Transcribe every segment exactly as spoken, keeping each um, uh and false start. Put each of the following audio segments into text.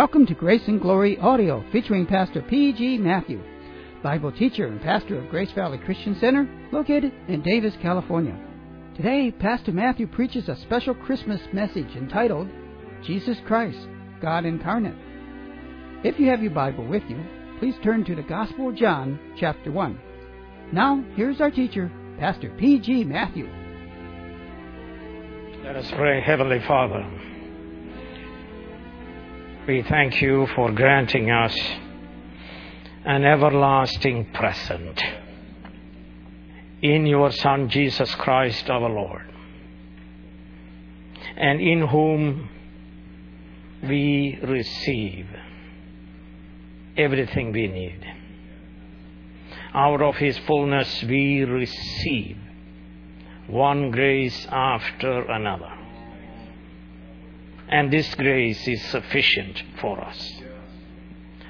Welcome to Grace and Glory Audio, featuring Pastor P G. Matthew, Bible teacher and pastor of Grace Valley Christian Center, located in Davis, California. Today, Pastor Matthew preaches a special Christmas message entitled, Jesus Christ, God Incarnate. If you have your Bible with you, please turn to the Gospel of John, chapter one. Now, here's our teacher, Pastor P G. Matthew. Let us pray. Heavenly Father, we thank you for granting us an everlasting present in your Son, Jesus Christ, our Lord, and in whom we receive everything we need. Out of his fullness we receive one grace after another. And this grace is sufficient for us.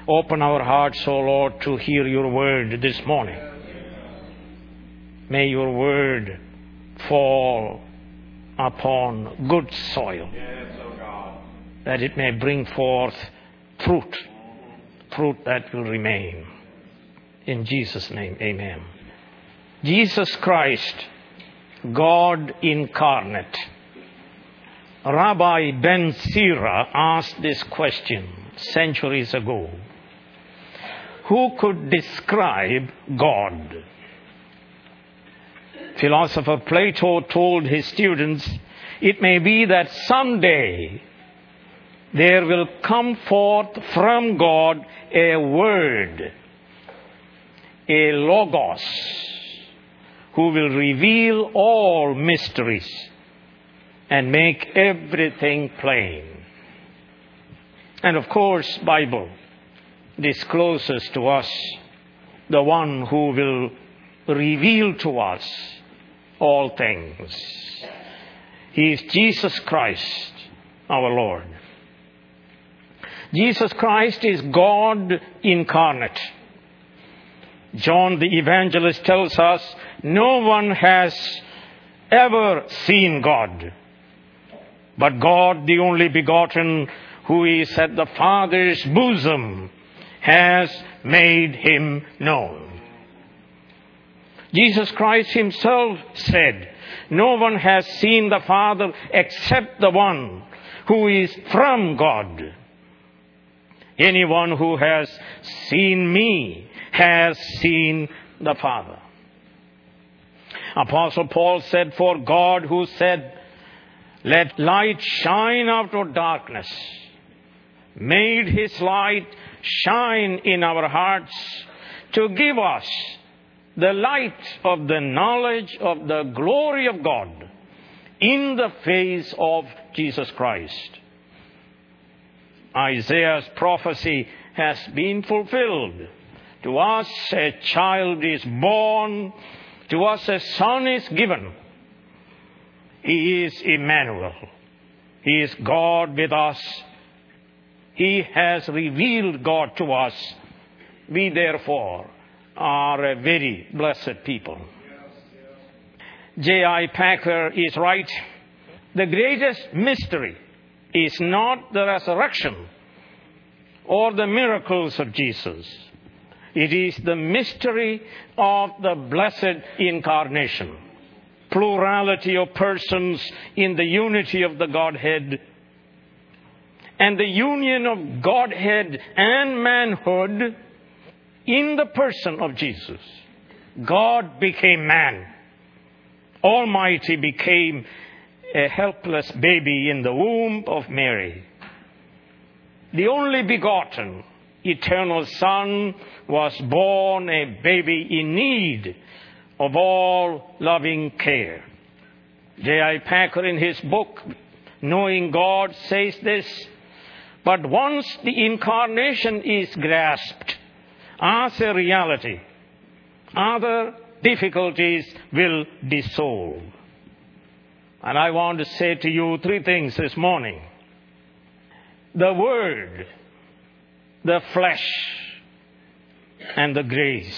Open our hearts, O Lord, to hear your word this morning. May your word fall upon good soil, that it may bring forth fruit, fruit that will remain. In Jesus' name, amen. Jesus Christ, God incarnate. Rabbi Ben Sira asked this question centuries ago. Who could describe God? Philosopher Plato told his students, it may be that someday there will come forth from God a word, a Logos, who will reveal all mysteries and make everything plain. And of course, Bible discloses to us the one who will reveal to us all things. He is Jesus Christ, our Lord. Jesus Christ is God incarnate. John the Evangelist tells us, no one has ever seen God, but God, the only begotten, who is at the Father's bosom, has made him known. Jesus Christ himself said, no one has seen the Father except the one who is from God. Anyone who has seen me has seen the Father. Apostle Paul said, for God who said, let light shine out of darkness, made his light shine in our hearts to give us the light of the knowledge of the glory of God in the face of Jesus Christ. Isaiah's prophecy has been fulfilled. To us a child is born, to us a son is given. He is Emmanuel. He is God with us. He has revealed God to us. We, therefore, are a very blessed people. J I Packer is right. The greatest mystery is not the resurrection or the miracles of Jesus. It is the mystery of the blessed incarnation. Plurality of persons in the unity of the Godhead, and the union of Godhead and manhood in the person of Jesus. God became man. Almighty became a helpless baby in the womb of Mary. The only begotten eternal Son was born a baby in need of all loving care. J I Packer, in his book, Knowing God, says this, but once the incarnation is grasped as a reality, other difficulties will dissolve. And I want to say to you three things this morning. The Word, the flesh, and the grace.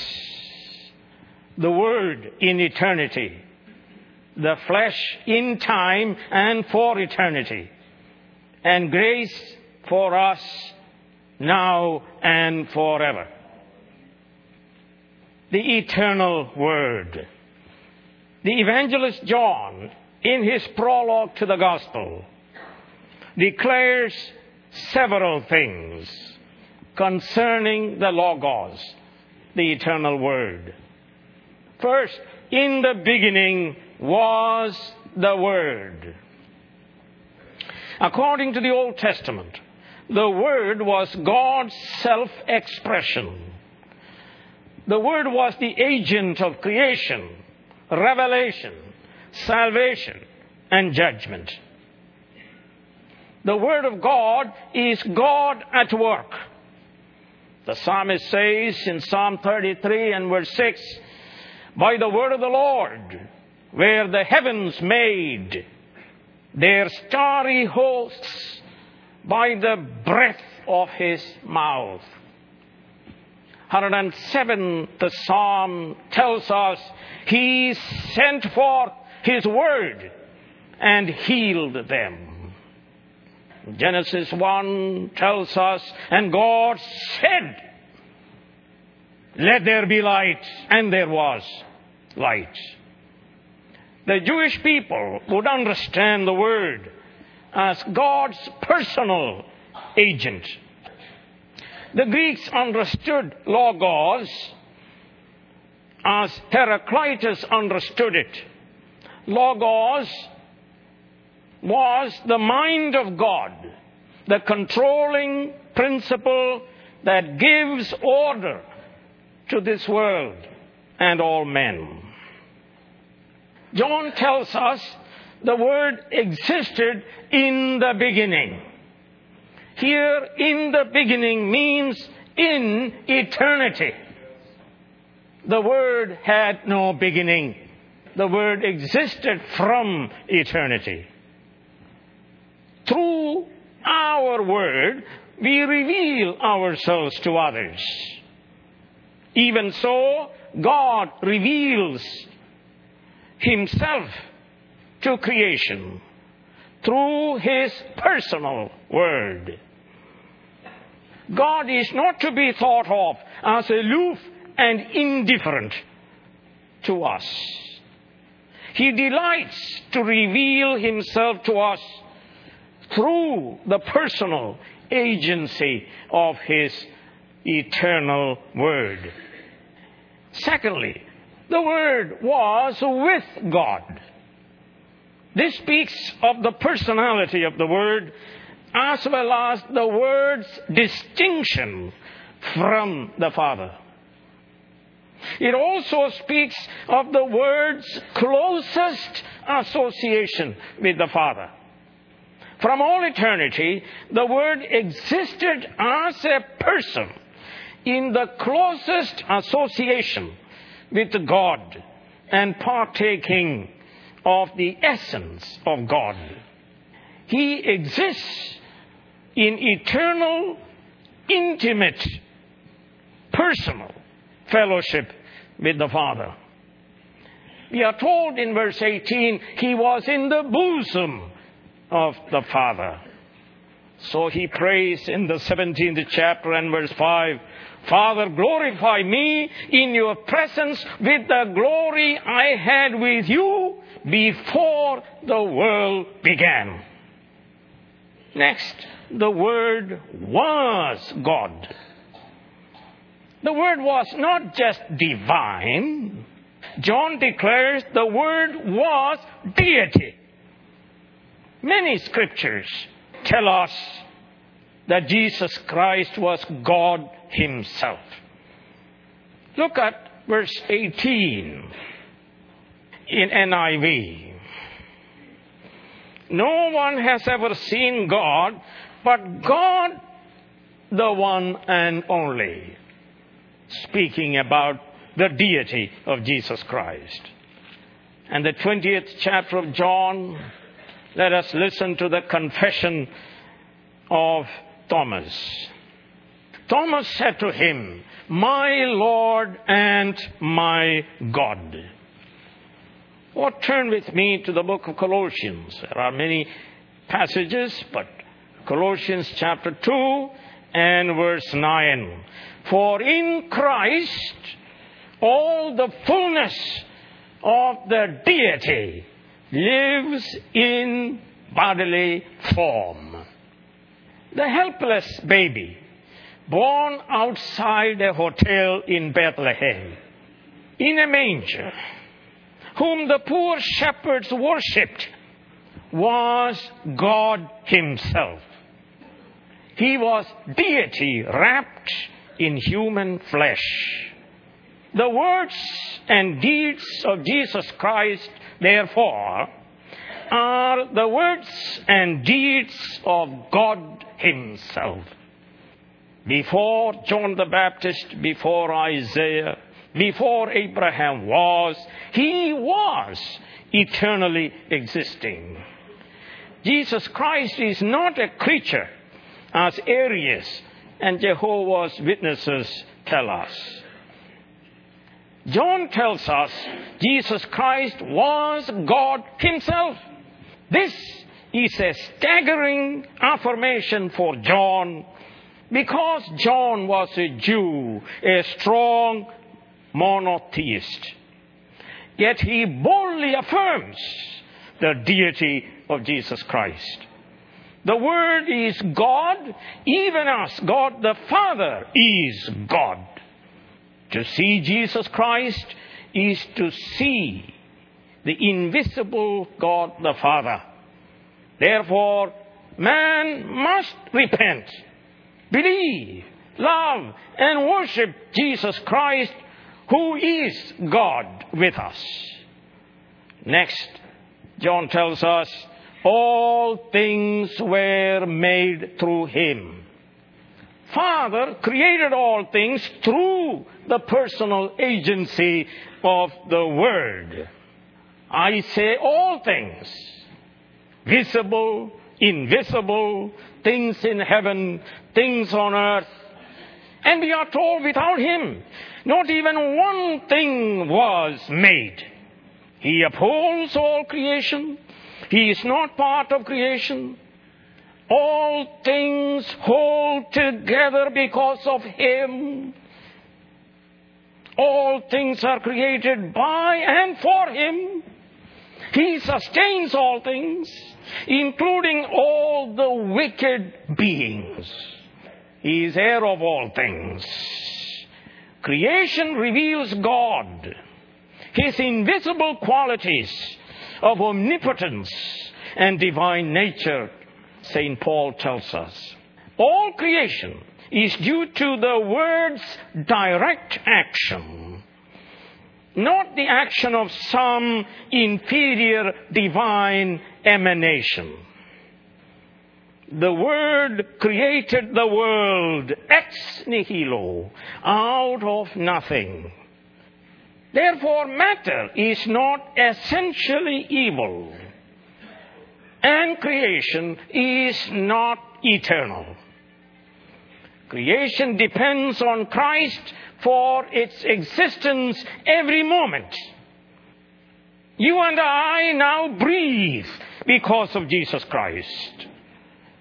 The Word in eternity, the flesh in time and for eternity, and grace for us now and forever. The eternal Word. The evangelist John, in his prologue to the gospel, declares several things concerning the Logos, the eternal Word. First, in the beginning was the Word. According to the Old Testament, the Word was God's self-expression. The Word was the agent of creation, revelation, salvation, and judgment. The Word of God is God at work. The psalmist says in Psalm thirty-three and verse six, "By the word of the Lord were the heavens made, their starry hosts by the breath of his mouth." one hundred seventh the Psalm tells us, "He sent forth his word and healed them." Genesis one tells us, "And God said, let there be light, and there was light." The Jewish people would understand the word as God's personal agent. The Greeks understood Logos as Heraclitus understood it. Logos was the mind of God, the controlling principle that gives order to this world and all men. John tells us the Word existed in the beginning. Here, in the beginning means in eternity. The Word had no beginning. The Word existed from eternity. Through our Word, we reveal ourselves to others. Even so, God reveals himself to creation through his personal word. God is not to be thought of as aloof and indifferent to us. He delights to reveal himself to us through the personal agency of his eternal word. Secondly, the word was with God. This speaks of the personality of the word as well as the word's distinction from the Father. It also speaks of the word's closest association with the Father. From all eternity, the word existed as a person in the closest association with God and partaking of the essence of God. He exists in eternal, intimate, personal fellowship with the Father. We are told in verse eighteen, he was in the bosom of the Father. So he prays in the seventeenth chapter and verse five, "Father, glorify me in your presence with the glory I had with you before the world began." Next, the Word was God. The Word was not just divine. John declares the Word was deity. Many scriptures tell us that Jesus Christ was God himself. Look at verse eighteen in N I V. "No one has ever seen God, but God, the one and only," speaking about the deity of Jesus Christ. And the twentieth chapter of John, let us listen to the confession of Thomas. Thomas said to him, "My Lord and my God." Or turn with me to the book of Colossians. There are many passages, but Colossians chapter two and verse nine. For in Christ all the fullness of the deity lives in bodily form. The helpless baby, born outside a hotel in Bethlehem, in a manger, whom the poor shepherds worshipped, was God himself. He was deity wrapped in human flesh. The words and deeds of Jesus Christ, therefore, are the words and deeds of God himself. Before John the Baptist, before Isaiah, before Abraham was, he was eternally existing. Jesus Christ is not a creature, as Arius and Jehovah's Witnesses tell us. John tells us Jesus Christ was God himself. This is a staggering affirmation for John, because John was a Jew, a strong monotheist. Yet he boldly affirms the deity of Jesus Christ. The Word is God, even as God the Father is God. To see Jesus Christ is to see the invisible God the Father. Therefore, man must repent, believe, love, and worship Jesus Christ, who is God with us. Next, John tells us, all things were made through him. Father created all things through the personal agency of the Word. I say all things, visible, invisible, things in heaven, things on earth. And we are told without him, not even one thing was made. He upholds all creation. He is not part of creation. All things hold together because of him. All things are created by and for him. He sustains all things, including all the wicked beings. He is heir of all things. Creation reveals God, his invisible qualities of omnipotence and divine nature. Saint Paul tells us, all creation is due to the Word's direct action, not the action of some inferior divine emanation. The Word created the world ex nihilo, out of nothing. Therefore, matter is not essentially evil. And creation is not eternal. Creation depends on Christ for its existence every moment. You and I now breathe because of Jesus Christ.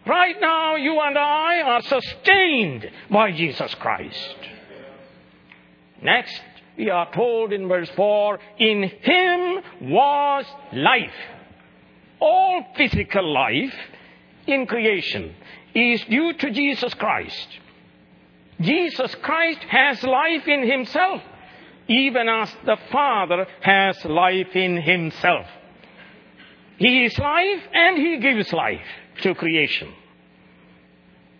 Right now, you and I are sustained by Jesus Christ. Next, we are told in verse four, in him was life. All physical life in creation is due to Jesus Christ. Jesus Christ has life in himself, even as the Father has life in himself. He is life and he gives life to creation.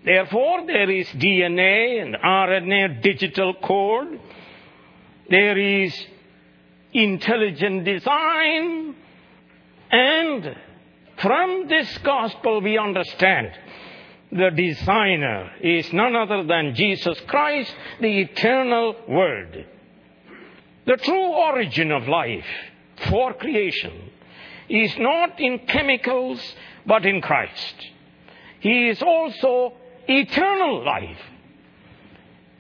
Therefore, there is D N A and R N A digital code. There is intelligent design. And from this gospel, we understand the designer is none other than Jesus Christ, the eternal Word. The true origin of life for creation is not in chemicals, but in Christ. He is also eternal life.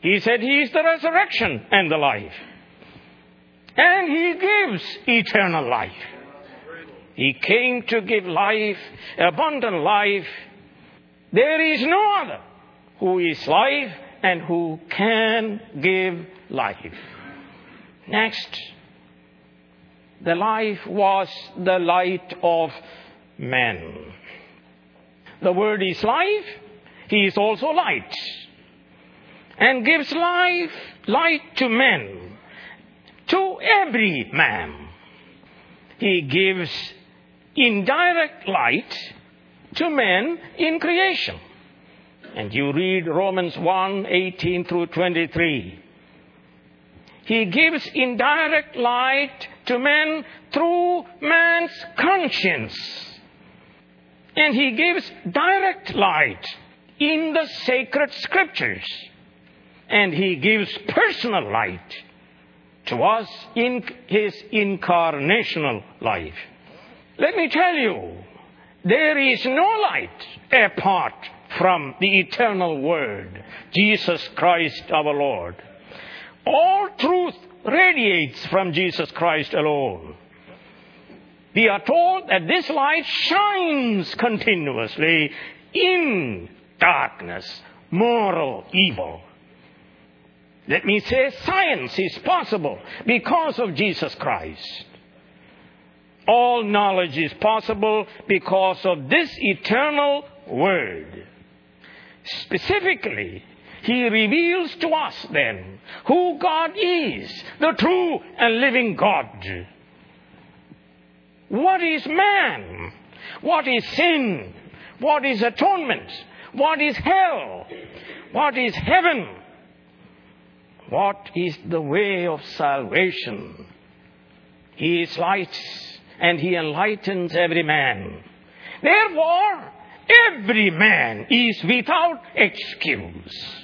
He said he is the resurrection and the life. And he gives eternal life. He came to give life, abundant life. There is no other who is life and who can give life. Next, the life was the light of men. The Word is life. He is also light, and gives life, light to men, to every man. He gives indirect light to men in creation. And you read Romans one, eighteen through twenty-three. He gives indirect light to men through man's conscience. And he gives direct light in the sacred scriptures. And he gives personal light to us in his incarnational life. Let me tell you, there is no light apart from the eternal Word, Jesus Christ our Lord. All truth radiates from Jesus Christ alone. We are told that this light shines continuously in darkness, moral evil. Let me say, science is possible because of Jesus Christ. All knowledge is possible because of this eternal Word. Specifically, he reveals to us then who God is, the true and living God. What is man? What is sin? What is atonement? What is hell? What is heaven? What is the way of salvation? He is light, and he enlightens every man. Therefore, every man is without excuse.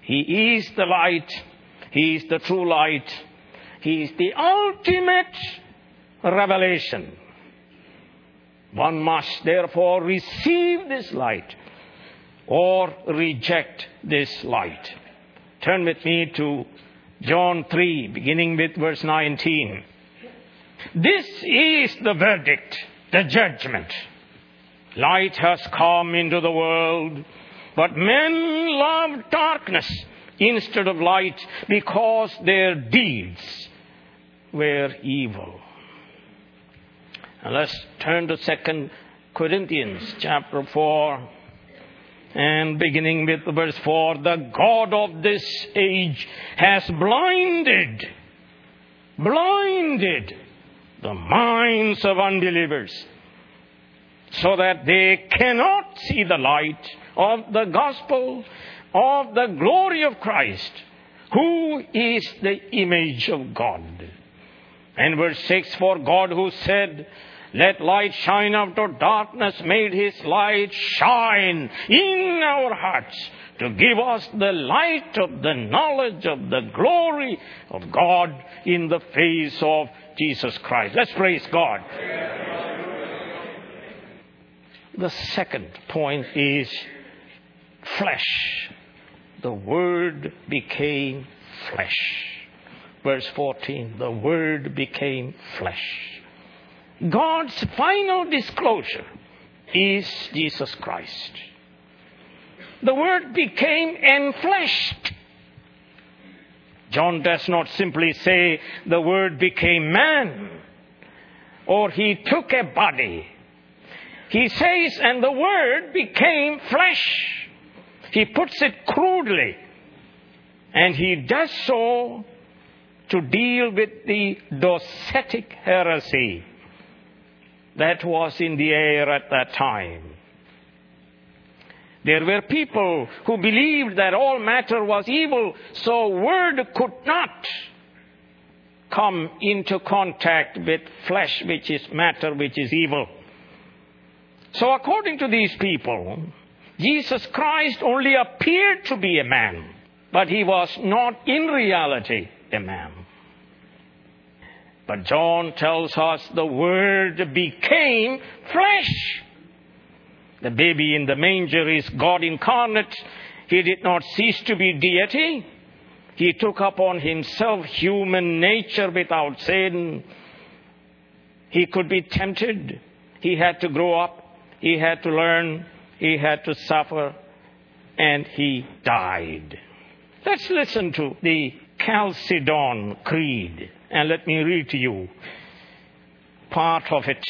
He is the light. He is the true light. He is the ultimate revelation. One must therefore receive this light or reject this light. Turn with me to John three, beginning with verse nineteen. This is the verdict, the judgment. Light has come into the world, but men love darkness instead of light because their deeds were evil. Now let's turn to Second Corinthians chapter four, and beginning with verse four. The God of this age has blinded, blinded the minds of unbelievers, so that they cannot see the light of the gospel of the glory of Christ, who is the image of God. And verse six, for God who said, let light shine out of darkness, made his light shine in our hearts to give us the light of the knowledge of the glory of God in the face of Jesus Christ. Let's praise God. The second point is flesh. The Word became flesh. Verse fourteen, the Word became flesh. God's final disclosure is Jesus Christ. The Word became enfleshed. John does not simply say the Word became man or he took a body. He says, and the Word became flesh. He puts it crudely, and he does so to deal with the Docetic heresy that was in the air at that time. There were people who believed that all matter was evil, so Word could not come into contact with flesh, which is matter, which is evil. So according to these people, Jesus Christ only appeared to be a man, but he was not in reality a man. But John tells us the Word became flesh. The baby in the manger is God incarnate. He did not cease to be deity. He took upon himself human nature without sin. He could be tempted. He had to grow up. He had to learn, he had to suffer, and he died. Let's listen to the Chalcedon Creed, and let me read to you part of it.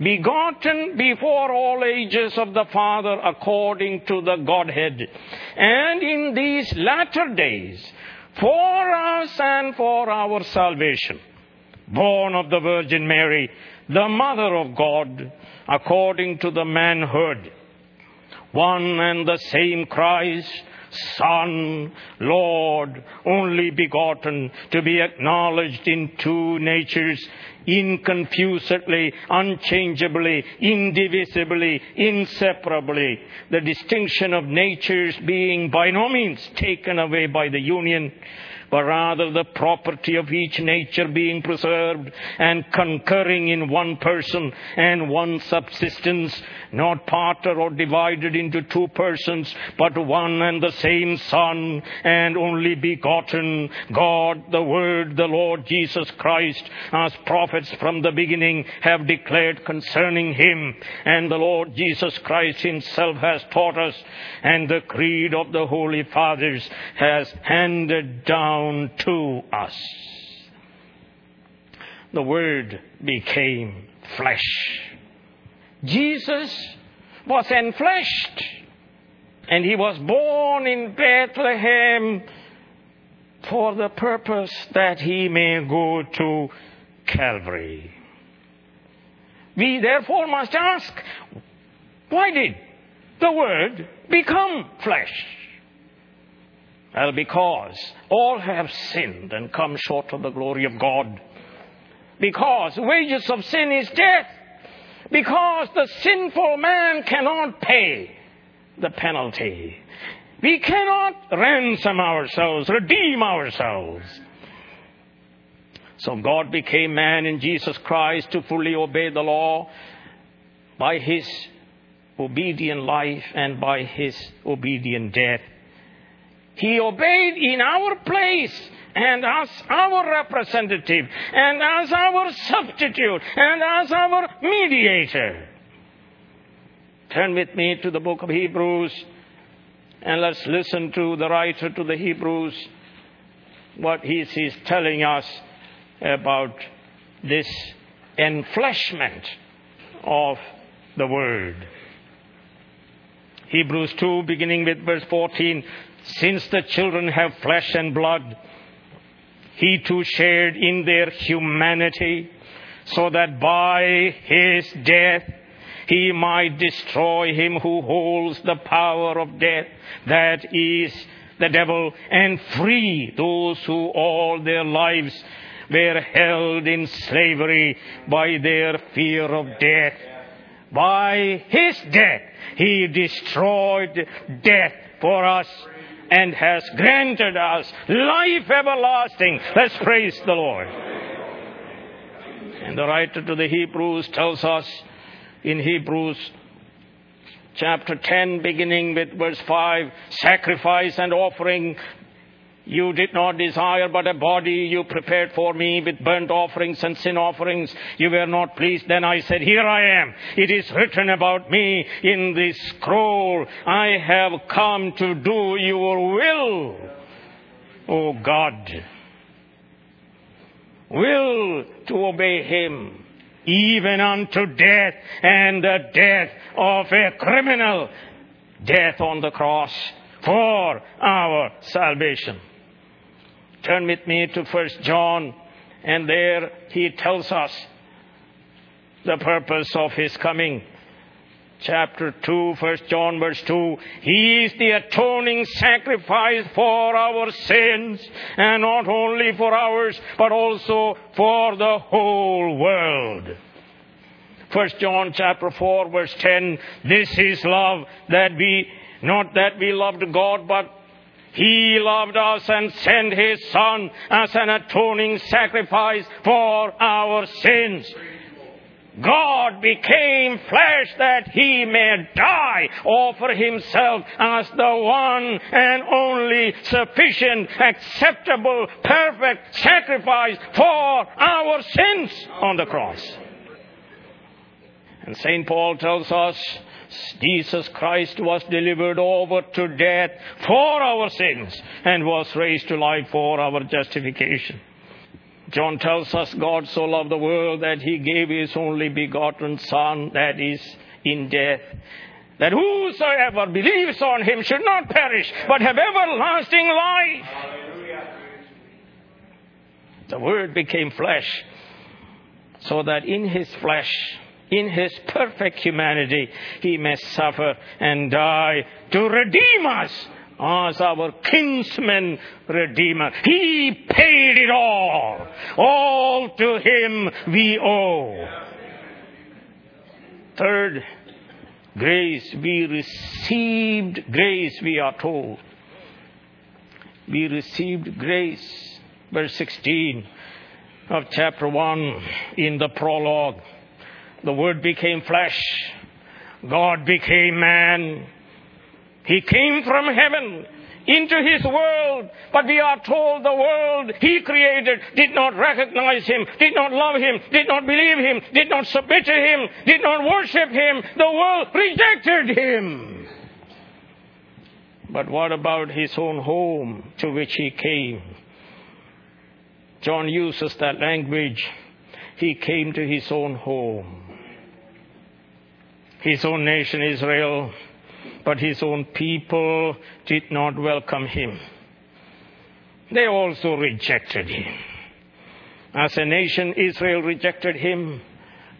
Begotten before all ages of the Father according to the Godhead, and in these latter days, for us and for our salvation, born of the Virgin Mary, the Mother of God, according to the manhood, one and the same Christ, Son, Lord, only begotten, to be acknowledged in two natures, inconfusedly, unchangeably, indivisibly, inseparably, the distinction of natures being by no means taken away by the union, but rather the property of each nature being preserved and concurring in one person and one subsistence, not parted or divided into two persons, but one and the same Son and only begotten, God, the Word, the Lord Jesus Christ, as prophets from the beginning have declared concerning him, and the Lord Jesus Christ himself has taught us, and the creed of the Holy Fathers has handed down to us. The Word became flesh. Jesus was enfleshed, and he was born in Bethlehem for the purpose that he may go to Calvary. We therefore must ask, why did the Word become flesh? Well, because all have sinned and come short of the glory of God. Because wages of sin is death. Because the sinful man cannot pay the penalty. We cannot ransom ourselves, redeem ourselves. So God became man in Jesus Christ to fully obey the law by his obedient life and by his obedient death. He obeyed in our place, and as our representative, and as our substitute, and as our mediator. Turn with me to the book of Hebrews, and let's listen to the writer to the Hebrews, what he is telling us about this enfleshment of the Word. Hebrews two, beginning with verse fourteen, since the children have flesh and blood, he too shared in their humanity, so that by his death he might destroy him who holds the power of death, that is, the devil, and free those who all their lives were held in slavery by their fear of death. By his death he destroyed death for us, and has granted us life everlasting. Let's praise the Lord. And the writer to the Hebrews tells us in Hebrews chapter ten, beginning with verse five, sacrifice and offering you did not desire, but a body you prepared for me with burnt offerings and sin offerings. You were not pleased. Then I said, here I am. It is written about me in this scroll. I have come to do your will, O God. Will to obey him, even unto death, and the death of a criminal, death on the cross for our salvation. Turn with me to First John, and there he tells us the purpose of his coming. Chapter two, First John, verse two. He is the atoning sacrifice for our sins, and not only for ours, but also for the whole world. First John, chapter four, verse ten. This is love, that we not that we loved God, but he loved us and sent his Son as an atoning sacrifice for our sins. God became flesh that he may die, offer himself as the one and only sufficient, acceptable, perfect sacrifice for our sins on the cross. And Saint Paul tells us, Jesus Christ was delivered over to death for our sins and was raised to life for our justification. John tells us God so loved the world that he gave his only begotten Son, that is, in death, that whosoever believes on him should not perish, but have everlasting life. Hallelujah. The Word became flesh, so that in his flesh, in his perfect humanity, he may suffer and die to redeem us as our kinsman redeemer. He paid it all. All to him we owe. Third, grace. We received grace, we are told. We received grace. Verse sixteen of chapter one in the prologue. The Word became flesh. God became man. He came from heaven into his world, but we are told the world he created did not recognize him, did not love him, did not believe him, did not submit to him, did not worship him. The world rejected him. But what about his own home to which he came? John uses that language. He came to his own home. His own nation, Israel. But his own people did not welcome him. They also rejected him. As a nation, Israel rejected him,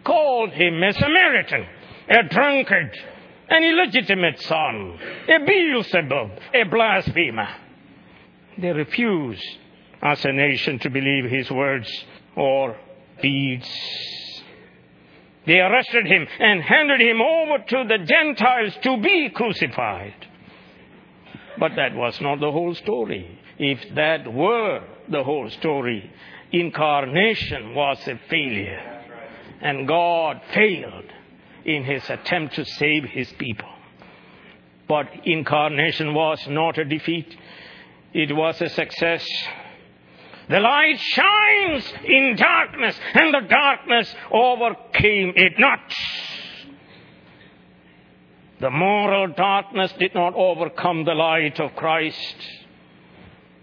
called him a Samaritan, a drunkard, an illegitimate son, a Beelzebub, a blasphemer. They refused, as a nation, to believe his words or deeds. They arrested him and handed him over to the Gentiles to be crucified. But that was not the whole story. If that were the whole story, incarnation was a failure. And God failed in his attempt to save his people. But incarnation was not a defeat. It was a success. The light shines in darkness, and the darkness overcame it not. The moral darkness did not overcome the light of Christ.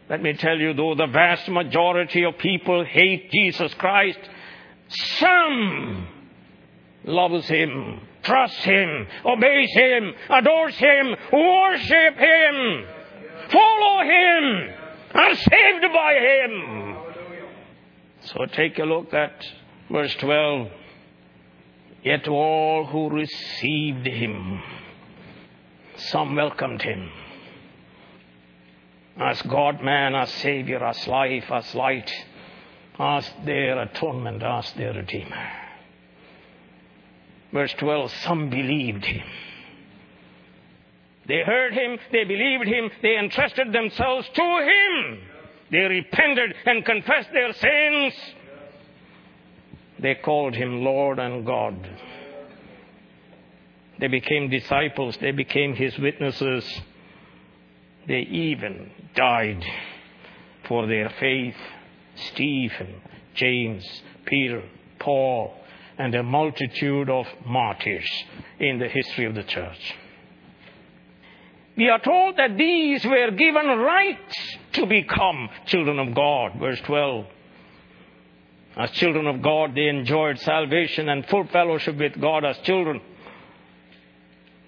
Let me tell you, though the vast majority of people hate Jesus Christ, some loves him, trusts him, obeys him, adores him, worship him, follow him, are saved by him. So take a look at verse twelve. Yet all who received him, some welcomed him. As God, man, as Savior, as life, as light, as their atonement, as their Redeemer. Verse twelve, some believed him. They heard him, they believed him, they entrusted themselves to him. They repented and confessed their sins. They called him Lord and God. They became disciples, they became his witnesses. They even died for their faith. Stephen, James, Peter, Paul, and a multitude of martyrs in the history of the church. We are told that these were given right to become children of God. Verse twelve. As children of God, they enjoyed salvation and full fellowship with God as children.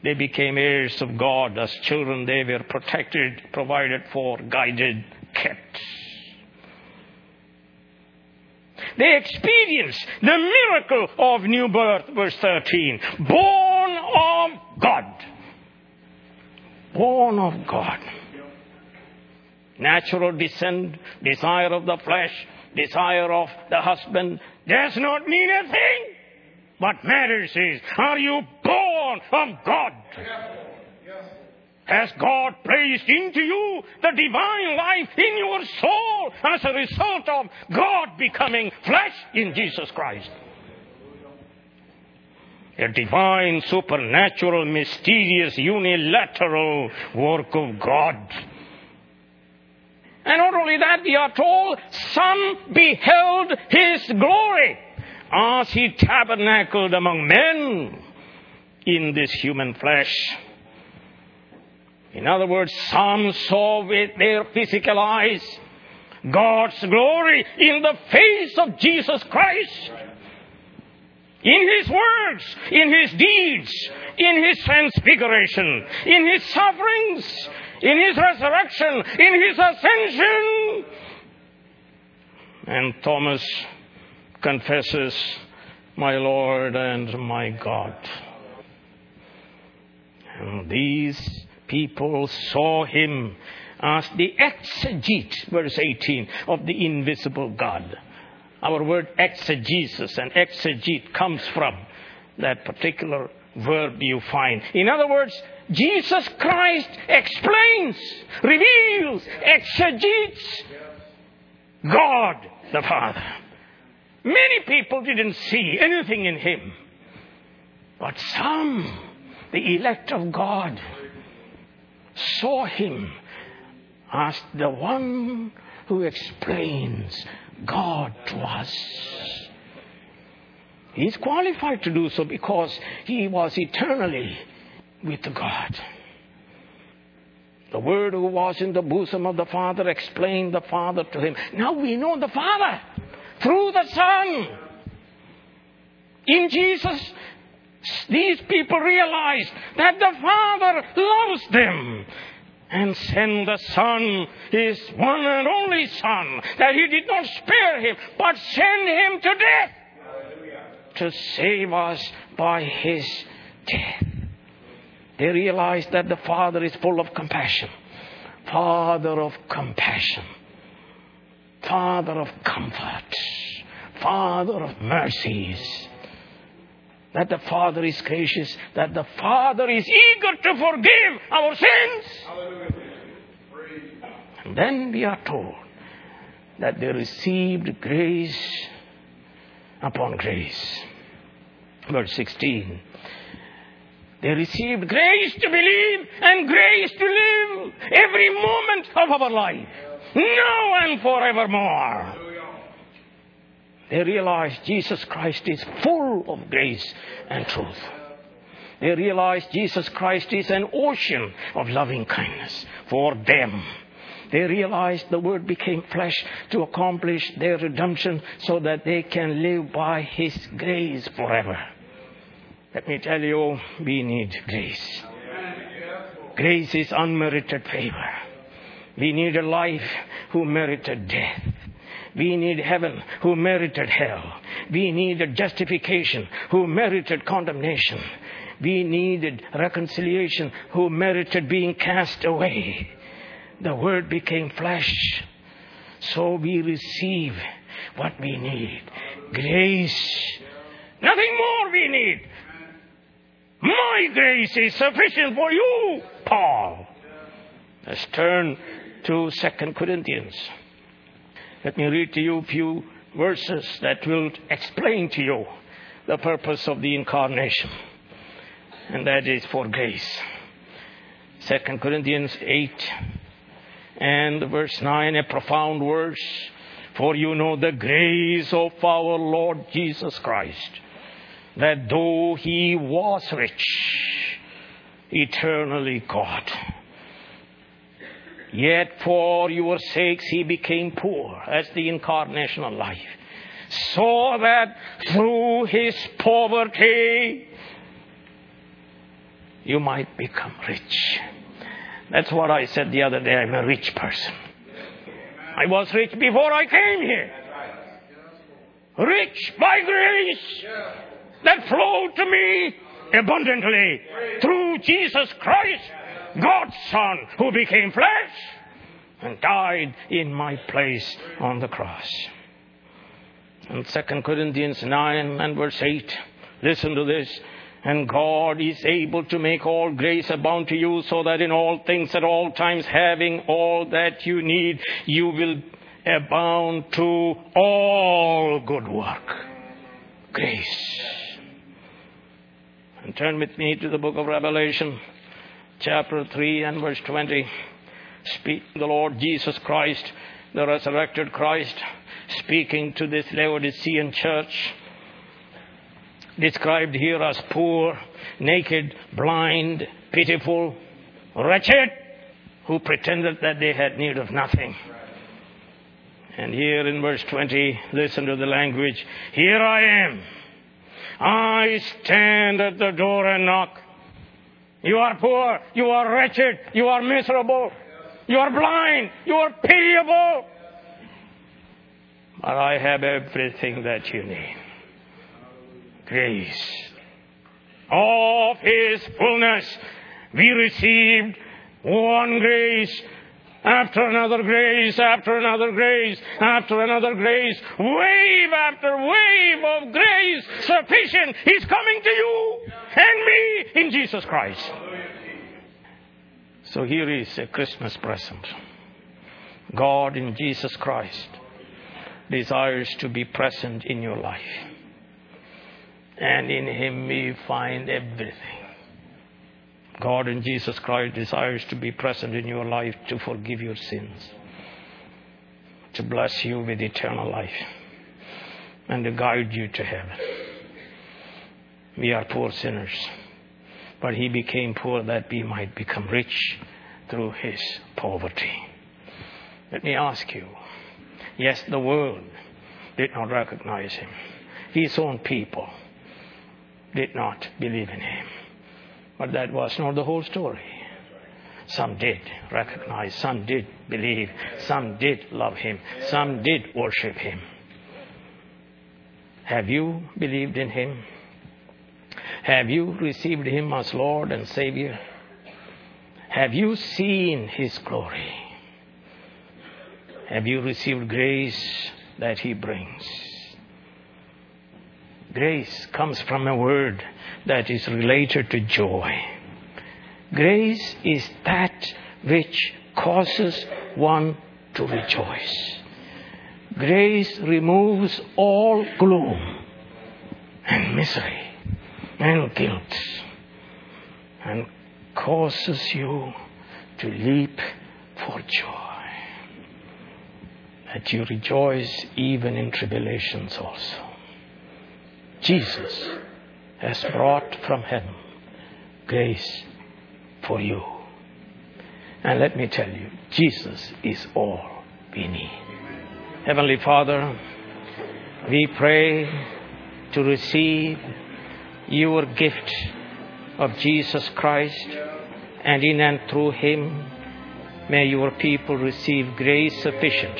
They became heirs of God. As children, they were protected, provided for, guided, kept. They experienced the miracle of new birth. Verse thirteen. Born of God. Born of God. Natural descent, desire of the flesh, desire of the husband does not mean a thing. What matters is, are you born of God? Yeah. Yeah. Has God placed into you the divine life in your soul as a result of God becoming flesh in Jesus Christ? A divine, supernatural, mysterious, unilateral work of God. And not only that, we are told some beheld his glory as he tabernacled among men. in this human flesh. In other words, some saw with their physical eyes God's glory in the face of Jesus Christ. In His words, in His deeds, in His transfiguration, in His sufferings, in His resurrection, in His ascension. And Thomas confesses, "My Lord and my God." And these people saw Him as the exegete, verse eighteen, of the invisible God. Our word exegesis and exegete comes from that particular verb you find. In other words, Jesus Christ explains, reveals, exegetes God the Father. Many people didn't see anything in Him. But some, the elect of God, saw Him as the one who explains God to us. He is qualified to do so because He was eternally with God. The Word who was in the bosom of the Father explained the Father to Him. Now we know the Father through the Son. In Jesus, these people realized that the Father loves them and sent the Son, His one and only Son, that He did not spare Him, but sent Him to death. Hallelujah. To save us by His death. They realized that the Father is full of compassion. Father of compassion. Father of comfort. Father of mercies. That the Father is gracious. That the Father is eager to forgive our sins. Hallelujah. And then we are told that they received grace upon grace. Verse sixteen. They received grace to believe and grace to live every moment of our life. Now and forevermore. They realized Jesus Christ is full of grace and truth. They realized Jesus Christ is an ocean of loving kindness for them. They realized the Word became flesh to accomplish their redemption so that they can live by His grace forever. Let me tell you, we need grace. Grace is unmerited favor. We need a life who merited death. We need heaven who merited hell. We needed justification who merited condemnation. We needed reconciliation who merited being cast away. The Word became flesh. So we receive what we need. Grace. Nothing more we need. My grace is sufficient for you, Paul. Let's turn to Second Corinthians. Let me read to you a few verses that will explain to you the purpose of the incarnation. And that is for grace. Second Corinthians eight and verse nine, a profound verse. For you know the grace of our Lord Jesus Christ, that though He was rich, eternally God, yet for your sakes He became poor. That's the incarnational life. So that through His poverty, you might become rich. That's what I said the other day. I'm a rich person. I was rich before I came here. Rich by grace that flowed to me abundantly through Jesus Christ, God's Son, who became flesh and died in my place on the cross. In Second Corinthians nine and verse eight, listen to this. And God is able to make all grace abound to you, so that in all things at all times, having all that you need, you will abound to all good work. Grace. And turn with me to the book of Revelation, chapter three and verse twenty. Speak the Lord Jesus Christ, the resurrected Christ, speaking to this Laodicean church, described here as poor, naked, blind, pitiful, wretched, who pretended that they had need of nothing. And here in verse twenty, listen to the language. Here I am. I stand at the door and knock. You are poor. You are wretched. You are miserable. You are blind. You are pitiable. But I have everything that you need. Grace. Of His fullness, we received one grace after another grace, after another grace, after another grace, wave after wave of grace sufficient is coming to you and me in Jesus Christ. So here is a Christmas present. God in Jesus Christ desires to be present in your life. And in Him we find everything. God in Jesus Christ desires to be present in your life to forgive your sins, to bless you with eternal life, and to guide you to heaven. We are poor sinners, but He became poor that we might become rich through His poverty. Let me ask you, yes, the world did not recognize Him. His own people did not believe in Him. But that was not the whole story. Some did recognize, some did believe, some did love Him, some did worship Him. Have you believed in Him? Have you received Him as Lord and Savior? Have you seen His glory? Have you received grace that He brings? Grace comes from a word that is related to joy. Grace is that which causes one to rejoice. Grace removes all gloom and misery and guilt and causes you to leap for joy. That you rejoice even in tribulations also. Jesus has brought from heaven grace for you. And let me tell you, Jesus is all we need. Heavenly Father, we pray to receive your gift of Jesus Christ, and in and through Him, may your people receive grace sufficient.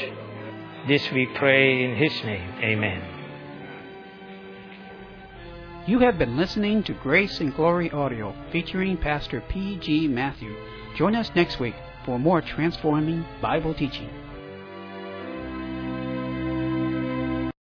This we pray in His name. Amen. You have been listening to Grace and Glory Audio featuring Pastor P G Matthew. Join us next week for more transforming Bible teaching.